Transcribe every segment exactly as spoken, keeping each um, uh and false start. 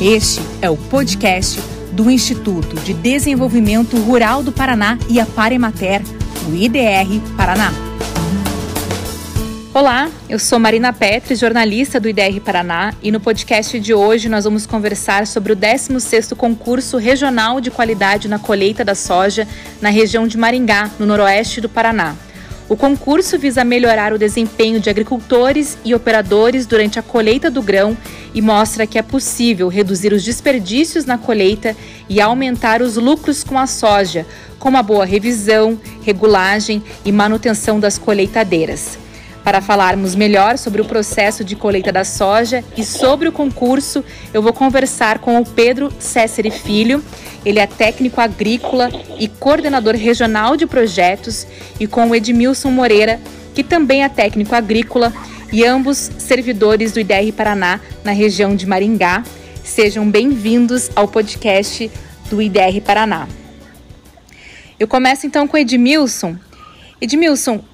Este é o podcast do Instituto de Desenvolvimento Rural do Paraná e Iapar-Emater, o I D R Paraná. Olá, eu sou Marina Petri, jornalista do I D R Paraná, e no podcast de hoje nós vamos conversar sobre o décimo sexto Concurso Regional de Qualidade na Colheita da Soja na região de Maringá, no noroeste do Paraná. O concurso visa melhorar o desempenho de agricultores e operadores durante a colheita do grão e mostra que é possível reduzir os desperdícios na colheita e aumentar os lucros com a soja, com uma boa revisão, regulagem e manutenção das colheitadeiras. Para falarmos melhor sobre o processo de colheita da soja e sobre o concurso, eu vou conversar com o Pedro César e Filho. Ele é técnico agrícola e coordenador regional de projetos, e com o Edmilson Moreira, que também é técnico agrícola, e ambos servidores do I D R Paraná na região de Maringá. Sejam bem-vindos ao podcast do I D R Paraná. Eu começo então com o Edmilson. Edmilson,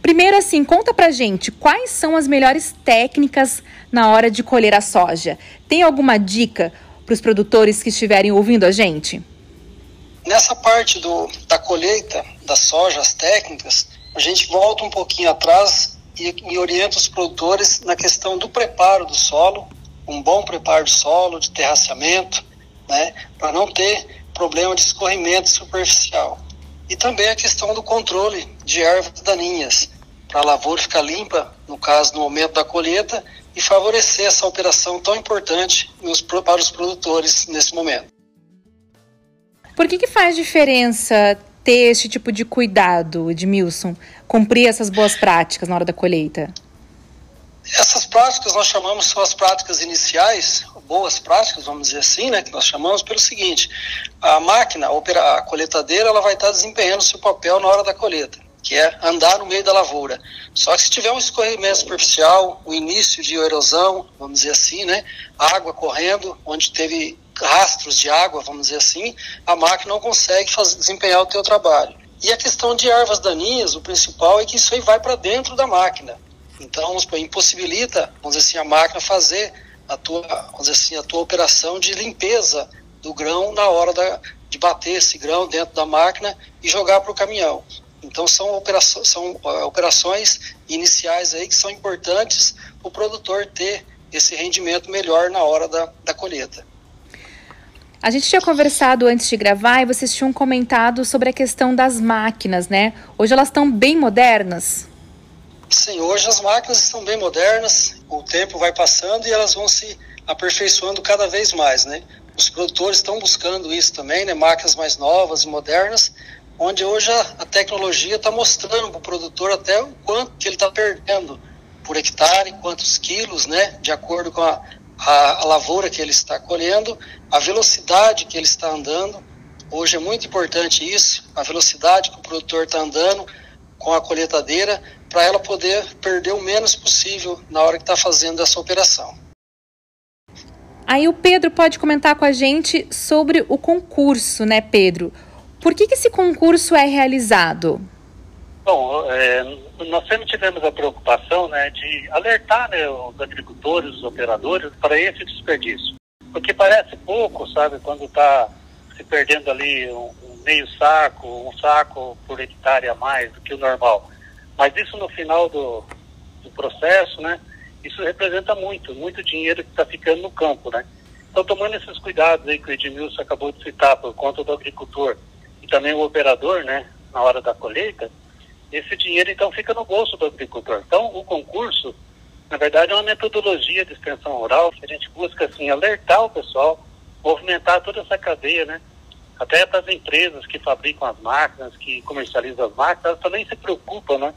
primeiro, assim, conta pra gente quais são as melhores técnicas na hora de colher a soja. Tem alguma dica para os produtores que estiverem ouvindo a gente? Nessa parte do, da colheita da soja, as técnicas, a gente volta um pouquinho atrás e, e orienta os produtores na questão do preparo do solo, um bom preparo do solo, de terraceamento, né, para não ter problema de escorrimento superficial. E também a questão do controle de ervas daninhas, para a lavoura ficar limpa, no caso, no momento da colheita, e favorecer essa operação tão importante nos, para os produtores nesse momento. Por que que faz diferença ter esse tipo de cuidado, Edmilson, cumprir essas boas práticas na hora da colheita? Essas práticas nós chamamos só as práticas iniciais, boas práticas, vamos dizer assim, né, que nós chamamos pelo seguinte: a máquina, a colheitadeira, ela vai estar desempenhando seu papel na hora da colheita, que é andar no meio da lavoura. Só que se tiver um escorrimento superficial, o início de erosão, vamos dizer assim, né, água correndo, onde teve rastros de água, vamos dizer assim, a máquina não consegue fazer, desempenhar o seu trabalho. E a questão de ervas daninhas, o principal é que isso aí vai para dentro da máquina. Então, impossibilita, vamos dizer assim, a máquina fazer a tua, vamos dizer assim, a tua operação de limpeza do grão na hora da, de bater esse grão dentro da máquina e jogar para o caminhão. Então, são, operaço, são uh, operações iniciais aí que são importantes para o produtor ter esse rendimento melhor na hora da, da colheita. A gente tinha conversado antes de gravar e vocês tinham comentado sobre a questão das máquinas, né? Hoje elas estão bem modernas. Sim, hoje as máquinas estão bem modernas, o tempo vai passando e elas vão se aperfeiçoando cada vez mais, né? Os produtores estão buscando isso também, né? Máquinas mais novas e modernas, onde hoje a, a tecnologia está mostrando para o produtor até o quanto que ele está perdendo por hectare, quantos quilos, né? De acordo com a, a, a lavoura que ele está colhendo, a velocidade que ele está andando. Hoje é muito importante isso, a velocidade que o produtor está andando com a colheitadeira, para ela poder perder o menos possível na hora que está fazendo essa operação. Aí o Pedro pode comentar com a gente sobre o concurso, né, Pedro? Por que que esse concurso é realizado? Bom, é, nós sempre tivemos a preocupação, né, de alertar, né, os agricultores, os operadores, para esse desperdício. Porque parece pouco, sabe, quando está se perdendo ali um, um meio saco, um saco por hectare a mais do que o normal. Mas isso no final do, do processo, né? Isso representa muito, muito dinheiro que está ficando no campo, né? Então, tomando esses cuidados aí que o Edmilson acabou de citar por conta do agricultor e também o operador, né? Na hora da colheita, esse dinheiro então fica no bolso do agricultor. Então, o concurso, na verdade, é uma metodologia de extensão rural que a gente busca, assim, alertar o pessoal, movimentar toda essa cadeia, né? Até para as empresas que fabricam as máquinas, que comercializam as máquinas, elas também se preocupam, né?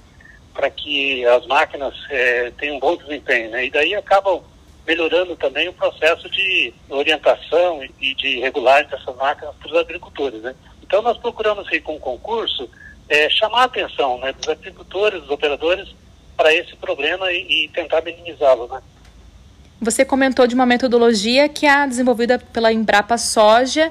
Para que as máquinas é, tenham um bom desempenho, né? E daí acabam melhorando também o processo de orientação e de regulagem dessas máquinas para os agricultores, né? Então nós procuramos aí com o concurso é, chamar a atenção, né, dos agricultores, dos operadores para esse problema e, e tentar minimizá-lo, né? Você comentou de uma metodologia que é desenvolvida pela Embrapa Soja,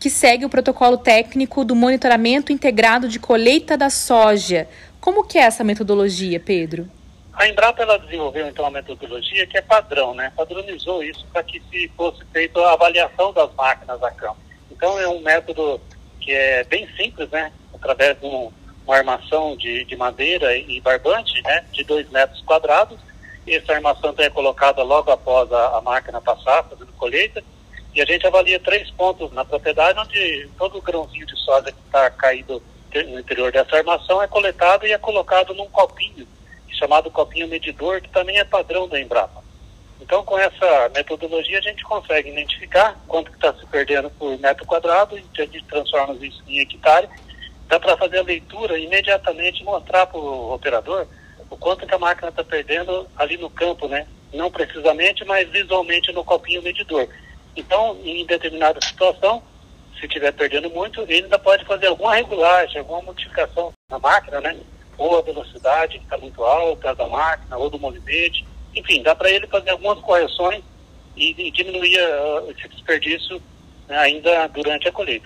que segue o protocolo técnico do monitoramento integrado de colheita da soja. Como que é essa metodologia, Pedro? A Embrapa ela desenvolveu então uma metodologia que é padrão, né? Padronizou isso para que se fosse feita a avaliação das máquinas a campo. Então é um método que é bem simples, né? Através de um, uma armação de, de madeira e barbante, né? De dois metros quadrados. Essa armação então, é colocada logo após a, a máquina passar, fazendo colheita. E a gente avalia três pontos na propriedade, onde todo o grãozinho de soja que está caído no interior dessa armação é coletado e é colocado num copinho, chamado copinho medidor, que também é padrão da Embrapa. Então, com essa metodologia, a gente consegue identificar quanto que está se perdendo por metro quadrado, a gente transforma isso em hectare, dá para fazer a leitura e imediatamente mostrar para o operador o quanto que a máquina está perdendo ali no campo, né? Não precisamente, mas visualmente no copinho medidor. Então, em determinada situação, se estiver perdendo muito, ele ainda pode fazer alguma regulagem, alguma modificação na máquina, né? Ou a velocidade que está muito alta da máquina, ou do movimento. Enfim, dá para ele fazer algumas correções e, e diminuir uh, esse desperdício, né, ainda durante a colheita.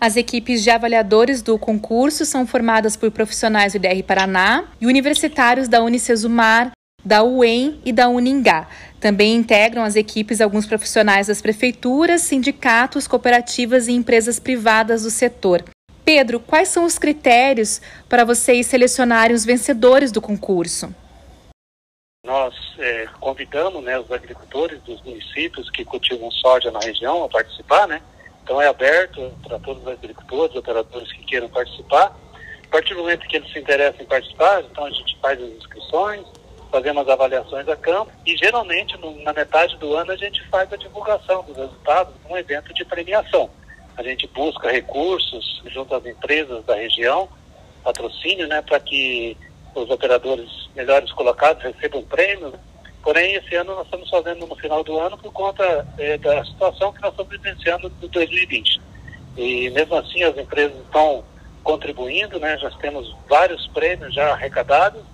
As equipes de avaliadores do concurso são formadas por profissionais do I D R Paraná e universitários da Unicesumar, da U E M e da Uningá. Também integram as equipes alguns profissionais das prefeituras, sindicatos, cooperativas e empresas privadas do setor. Pedro, quais são os critérios para vocês selecionarem os vencedores do concurso? Nós é, convidamos, né, os agricultores dos municípios que cultivam soja na região a participar, né? Então é aberto para todos os agricultores, operadores que queiram participar. A partir do momento que eles se interessam em participar, então a gente faz as inscrições, fazemos as avaliações a campo e geralmente no, na metade do ano a gente faz a divulgação dos resultados num evento de premiação. A gente busca recursos junto às empresas da região, patrocínio, né, para que os operadores melhores colocados recebam prêmios. Porém, esse ano nós estamos fazendo no final do ano por conta eh, da situação que nós estamos vivenciando de dois mil e vinte. E mesmo assim as empresas estão contribuindo, né, já temos vários prêmios já arrecadados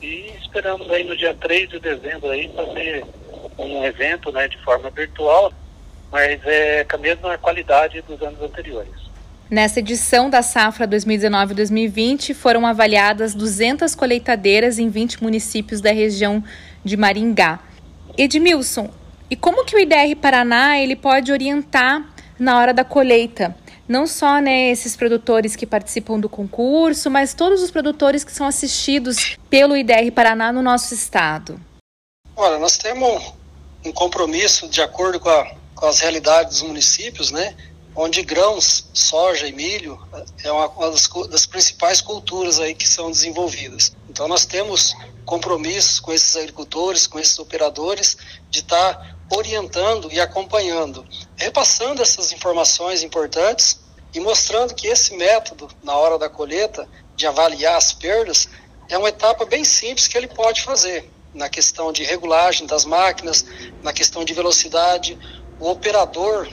e esperamos aí no dia três de dezembro aí fazer um evento, né, de forma virtual, mas é com a mesma qualidade dos anos anteriores. Nessa edição da safra dois mil e dezenove a dois mil e vinte, foram avaliadas duzentas colheitadeiras em vinte municípios da região de Maringá. Edmilson, e como que o I D R Paraná ele pode orientar na hora da colheita? Não só, né, esses produtores que participam do concurso, mas todos os produtores que são assistidos pelo I D R Paraná no nosso estado. Olha, nós temos um compromisso de acordo com a com as realidades dos municípios, né, onde grãos, soja e milho é uma das, das principais culturas aí que são desenvolvidas. Então nós temos compromissos com esses agricultores, com esses operadores, de estar orientando e acompanhando, repassando essas informações importantes e mostrando que esse método, na hora da colheita, de avaliar as perdas, é uma etapa bem simples que ele pode fazer, na questão de regulagem das máquinas, na questão de velocidade. O operador,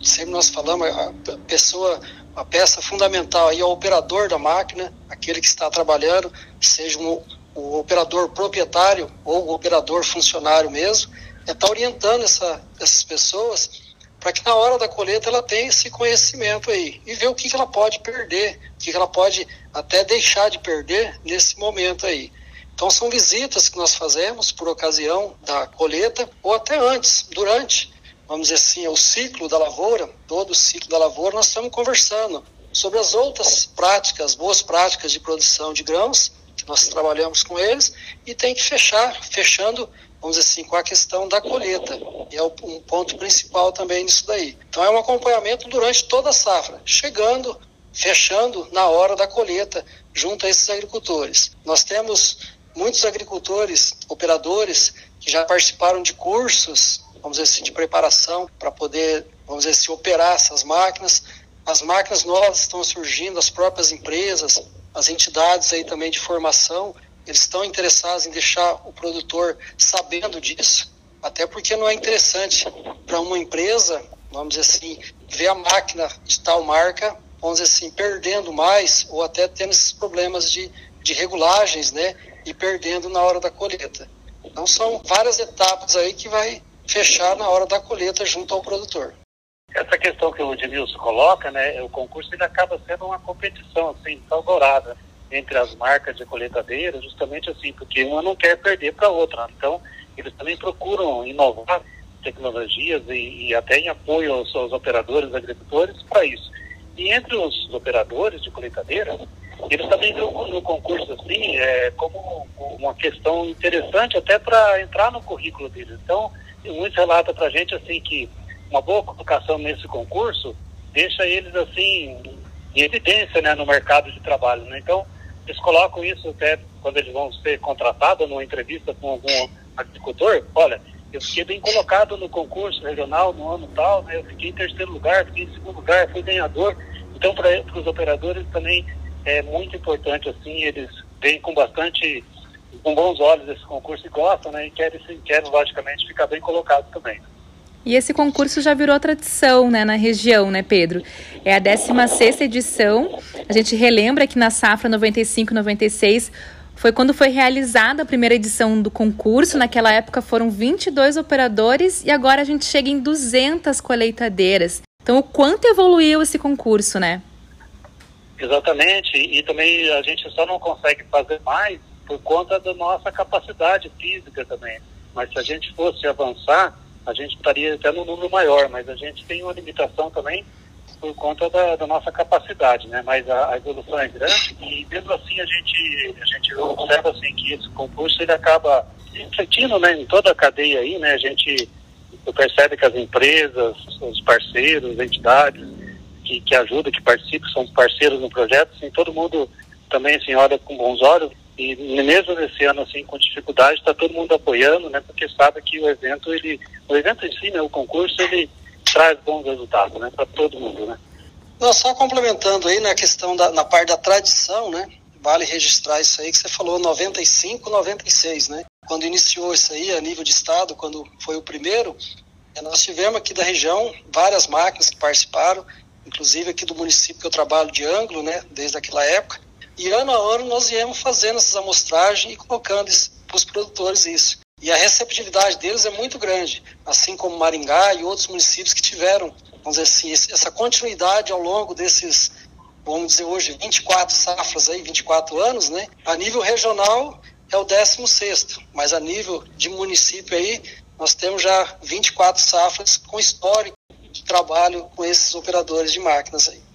sempre nós falamos, a pessoa, a peça fundamental aí é o operador da máquina, aquele que está trabalhando, seja um, o operador proprietário ou o operador funcionário mesmo, é estar orientando essa, essas pessoas para que na hora da colheita ela tenha esse conhecimento aí e ver o que, que ela pode perder, o que, que ela pode até deixar de perder nesse momento aí. Então são visitas que nós fazemos por ocasião da colheita ou até antes, durante, vamos dizer assim, é o ciclo da lavoura, todo o ciclo da lavoura, nós estamos conversando sobre as outras práticas, boas práticas de produção de grãos, que nós trabalhamos com eles, e tem que fechar, fechando, vamos dizer assim, com a questão da colheita, que é um ponto principal também nisso daí. Então é um acompanhamento durante toda a safra, chegando, fechando na hora da colheita, junto a esses agricultores. Nós temos muitos agricultores, operadores, que já participaram de cursos, vamos dizer assim, de preparação para poder, vamos dizer assim, operar essas máquinas. As máquinas novas estão surgindo, as próprias empresas, as entidades aí também de formação, eles estão interessados em deixar o produtor sabendo disso, até porque não é interessante para uma empresa, vamos dizer assim, ver a máquina de tal marca, vamos dizer assim, perdendo mais ou até tendo esses problemas de, de regulagens, né, e perdendo na hora da colheita. Então são várias etapas aí que vai fechar na hora da colheita junto ao produtor. Essa questão que o Edmilson coloca, né, o concurso ele acaba sendo uma competição, assim, salgorada. entre as marcas de colheitadeira, justamente assim, porque uma não quer perder para a outra. Então, eles também procuram inovar tecnologias e, e até em apoio aos, aos operadores agricultores para isso. E entre os operadores de colheitadeira, eles também procuram no concurso assim, é, como uma questão interessante até para entrar no currículo deles. Então, muitos relatam para a gente assim, que uma boa colocação nesse concurso deixa eles assim em evidência, né, no mercado de trabalho, né? Então, eles colocam isso até quando eles vão ser contratados numa entrevista com algum agricultor. Olha, eu fiquei bem colocado no concurso regional no ano tal, né? Eu fiquei em terceiro lugar, fiquei em segundo lugar, fui ganhador. Então, para os operadores também é muito importante, assim, eles veem com bastante, com bons olhos esse concurso e gostam, né? E querem, querem logicamente, ficar bem colocados também. E esse concurso já virou tradição, né, na região, né, Pedro? É a décima sexta edição. A gente relembra que na safra noventa e cinco noventa e seis foi quando foi realizada a primeira edição do concurso. Naquela época foram vinte e dois operadores e agora a gente chega em duzentas colheitadeiras. Então, o quanto evoluiu esse concurso, né? Exatamente. E também a gente só não consegue fazer mais por conta da nossa capacidade física também. Mas se a gente fosse avançar, a gente estaria até num número maior, mas a gente tem uma limitação também por conta da, da nossa capacidade, né? Mas a, a evolução é grande e mesmo assim a gente, a gente observa assim, que esse concurso ele acaba refletindo, né, em toda a cadeia aí, né? A gente percebe que as empresas, os parceiros, as entidades que, que ajudam, que participam, são parceiros no projeto, assim, todo mundo também assim, olha com bons olhos. E mesmo nesse ano, assim, com dificuldade, está todo mundo apoiando, né? Porque sabe que o evento, ele, o evento em si, né, o concurso, ele traz bons resultados, né? Para todo mundo, né? Não, só complementando aí na questão, da, na parte da tradição, né? Vale registrar isso aí que você falou, noventa e cinco, noventa e seis, né? Quando iniciou isso aí, a nível de estado, quando foi o primeiro, nós tivemos aqui da região várias máquinas que participaram, inclusive aqui do município que eu trabalho de Anglo, né? Desde aquela época. E ano a ano nós viemos fazendo essas amostragens e colocando para os produtores isso. E a receptividade deles é muito grande, assim como Maringá e outros municípios que tiveram, vamos dizer assim, essa continuidade ao longo desses, vamos dizer hoje, vinte e quatro safras, aí, vinte e quatro anos, né? A nível regional é o décimo sexto, mas a nível de município aí, nós temos já vinte e quatro safras com histórico de trabalho com esses operadores de máquinas aí.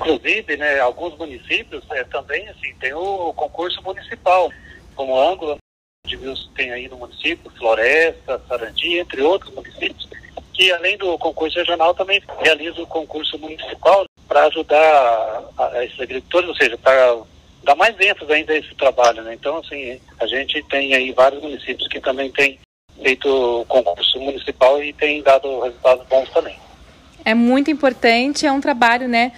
Inclusive, né, alguns municípios é, também assim, tem o concurso municipal, como Ângulo, tem aí no município, Floresta, Sarandi, entre outros municípios, que além do concurso regional também realiza o concurso municipal para ajudar a, a esses agricultores, ou seja, para dar mais ênfase ainda a esse trabalho, né? Então, assim, a gente tem aí vários municípios que também têm feito concurso municipal e têm dado resultados bons também. É muito importante, é um trabalho, né,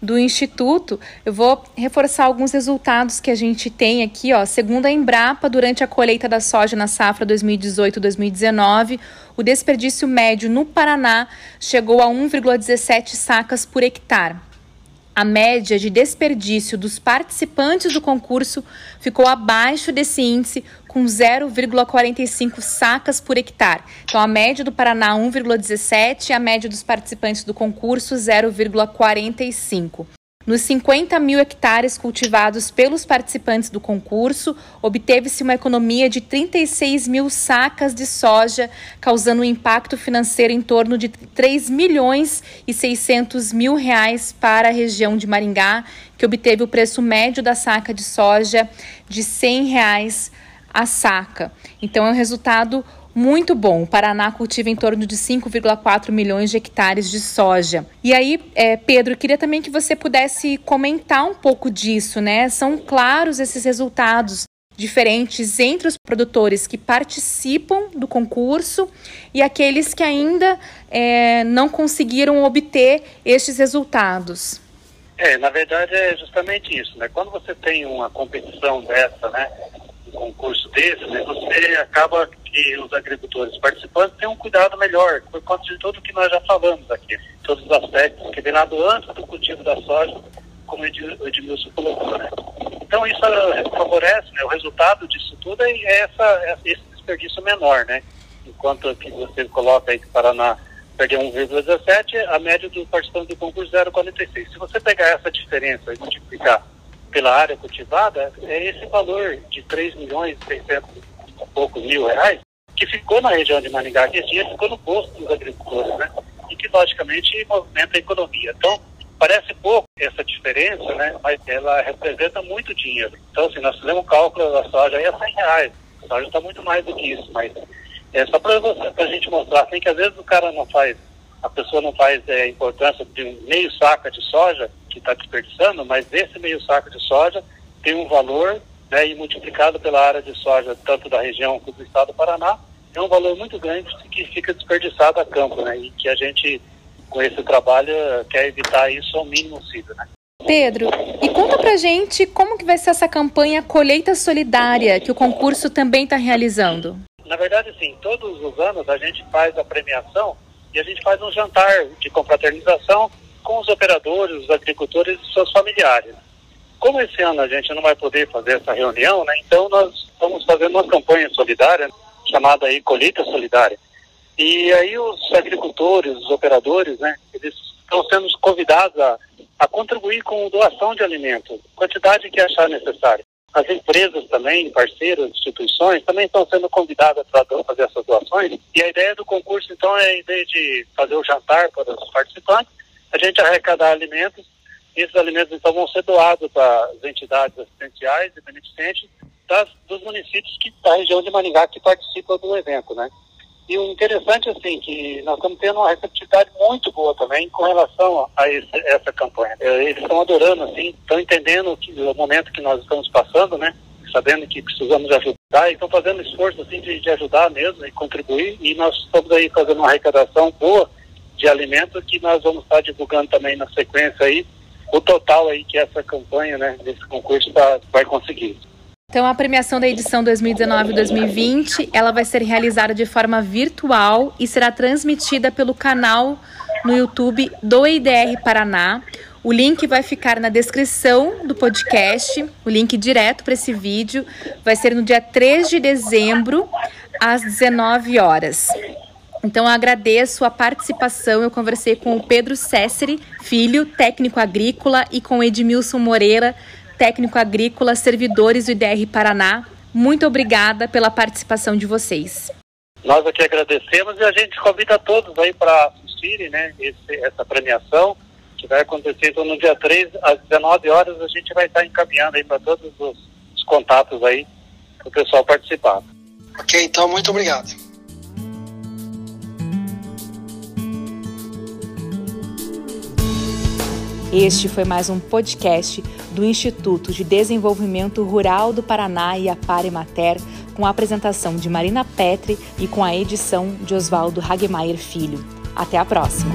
do Instituto. Eu vou reforçar alguns resultados que a gente tem aqui, ó. Segundo a Embrapa, durante a colheita da soja na safra dois mil e dezoito dois mil e dezenove, o desperdício médio no Paraná chegou a um vírgula dezessete sacas por hectare. A média de desperdício dos participantes do concurso ficou abaixo desse índice, com zero vírgula quarenta e cinco sacas por hectare. Então, a média do Paraná, um vírgula dezessete, a média dos participantes do concurso, zero vírgula quarenta e cinco. Nos cinquenta mil hectares cultivados pelos participantes do concurso, obteve-se uma economia de trinta e seis mil sacas de soja, causando um impacto financeiro em torno de três milhões e seiscentos mil reais para a região de Maringá, que obteve o preço médio da saca de soja de cem reais a saca. Então, é um resultado muito bom. O Paraná cultiva em torno de cinco vírgula quatro milhões de hectares de soja. E aí, é, Pedro, eu queria também que você pudesse comentar um pouco disso, né? São claros esses resultados diferentes entre os produtores que participam do concurso e aqueles que ainda é, não conseguiram obter estes resultados. É, na verdade é justamente isso, né? Quando você tem uma competição dessa, né? Concurso desse, né, você acaba que os agricultores participantes têm um cuidado melhor, por conta de tudo que nós já falamos aqui, todos os aspectos que vem lá do antes do cultivo da soja, como o Edmilson colocou, né? Então isso favorece, né, o resultado disso tudo é essa, esse desperdício menor, né? Enquanto que você coloca aí que o Paraná perdeu um vírgula dezessete, a média do participante do concurso zero vírgula quarenta e seis. Se você pegar essa diferença e multiplicar pela área cultivada é esse valor de três milhões e seiscentos e poucos mil reais que ficou na região de Maningá, que esse dia ficou no bolso dos agricultores, né? E que logicamente movimenta a economia. Então, parece pouco essa diferença, né? Mas ela representa muito dinheiro. Então, se nós fizemos um cálculo da soja aí a cem reais, a soja está muito mais do que isso, mas é só para a gente mostrar assim, que às vezes o cara não faz, a pessoa não faz é, a importância de um meio saca de soja que está desperdiçando, mas esse meio saco de soja tem um valor, né, e multiplicado pela área de soja, tanto da região como do estado do Paraná, é um valor muito grande que fica desperdiçado a campo, né, e que a gente, com esse trabalho, quer evitar isso ao mínimo possível, né. Pedro, e conta pra gente como que vai ser essa campanha Colheita Solidária, que o concurso também está realizando. Na verdade, sim, todos os anos a gente faz a premiação e a gente faz um jantar de confraternização com os operadores, os agricultores e seus familiares. Como esse ano a gente não vai poder fazer essa reunião, né, então nós estamos fazendo uma campanha solidária, chamada aí Colheita Solidária. E aí os agricultores, os operadores, né, eles estão sendo convidados a, a contribuir com doação de alimentos, quantidade que achar necessária. As empresas também, parceiras, instituições, também estão sendo convidadas para fazer essas doações. E a ideia do concurso, então, é, em vez de fazer o jantar para os participantes, a gente arrecadar alimentos, e esses alimentos então vão ser doados para as entidades assistenciais e beneficentes das, dos municípios que, da região de Maningá, que participam do evento, né? E o interessante, assim, que nós estamos tendo uma receptividade muito boa também com relação a esse, essa campanha. Eles estão adorando, assim, estão entendendo que, o momento que nós estamos passando, né? Sabendo que precisamos ajudar e estão fazendo esforço, assim, de, de ajudar mesmo e contribuir. E nós estamos aí fazendo uma arrecadação boa de alimentos que nós vamos estar divulgando também na sequência aí, o total aí que essa campanha, né, desse concurso tá, vai conseguir. Então a premiação da edição dois mil e dezenove a dois mil e vinte, ela vai ser realizada de forma virtual e será transmitida pelo canal no YouTube do I D R Paraná. O link vai ficar na descrição do podcast, o link direto para esse vídeo vai ser no dia três de dezembro, às dezenove horas. Então, eu agradeço a participação. Eu conversei com o Pedro César, filho, técnico agrícola, e com o Edmilson Moreira, técnico agrícola, servidores do I D R Paraná. Muito obrigada pela participação de vocês. Nós aqui agradecemos e a gente convida todos aí para assistirem, né, esse, essa premiação que vai acontecer então, no dia três, às dezenove horas. A gente vai estar encaminhando aí para todos os, os contatos aí para o pessoal participar. Ok, então, muito obrigado. Este foi mais um podcast do Instituto de Desenvolvimento Rural do Paraná e Iapar-Emater, com a apresentação de Marina Petri e com a edição de Oswaldo Hagemeyer Filho. Até a próxima!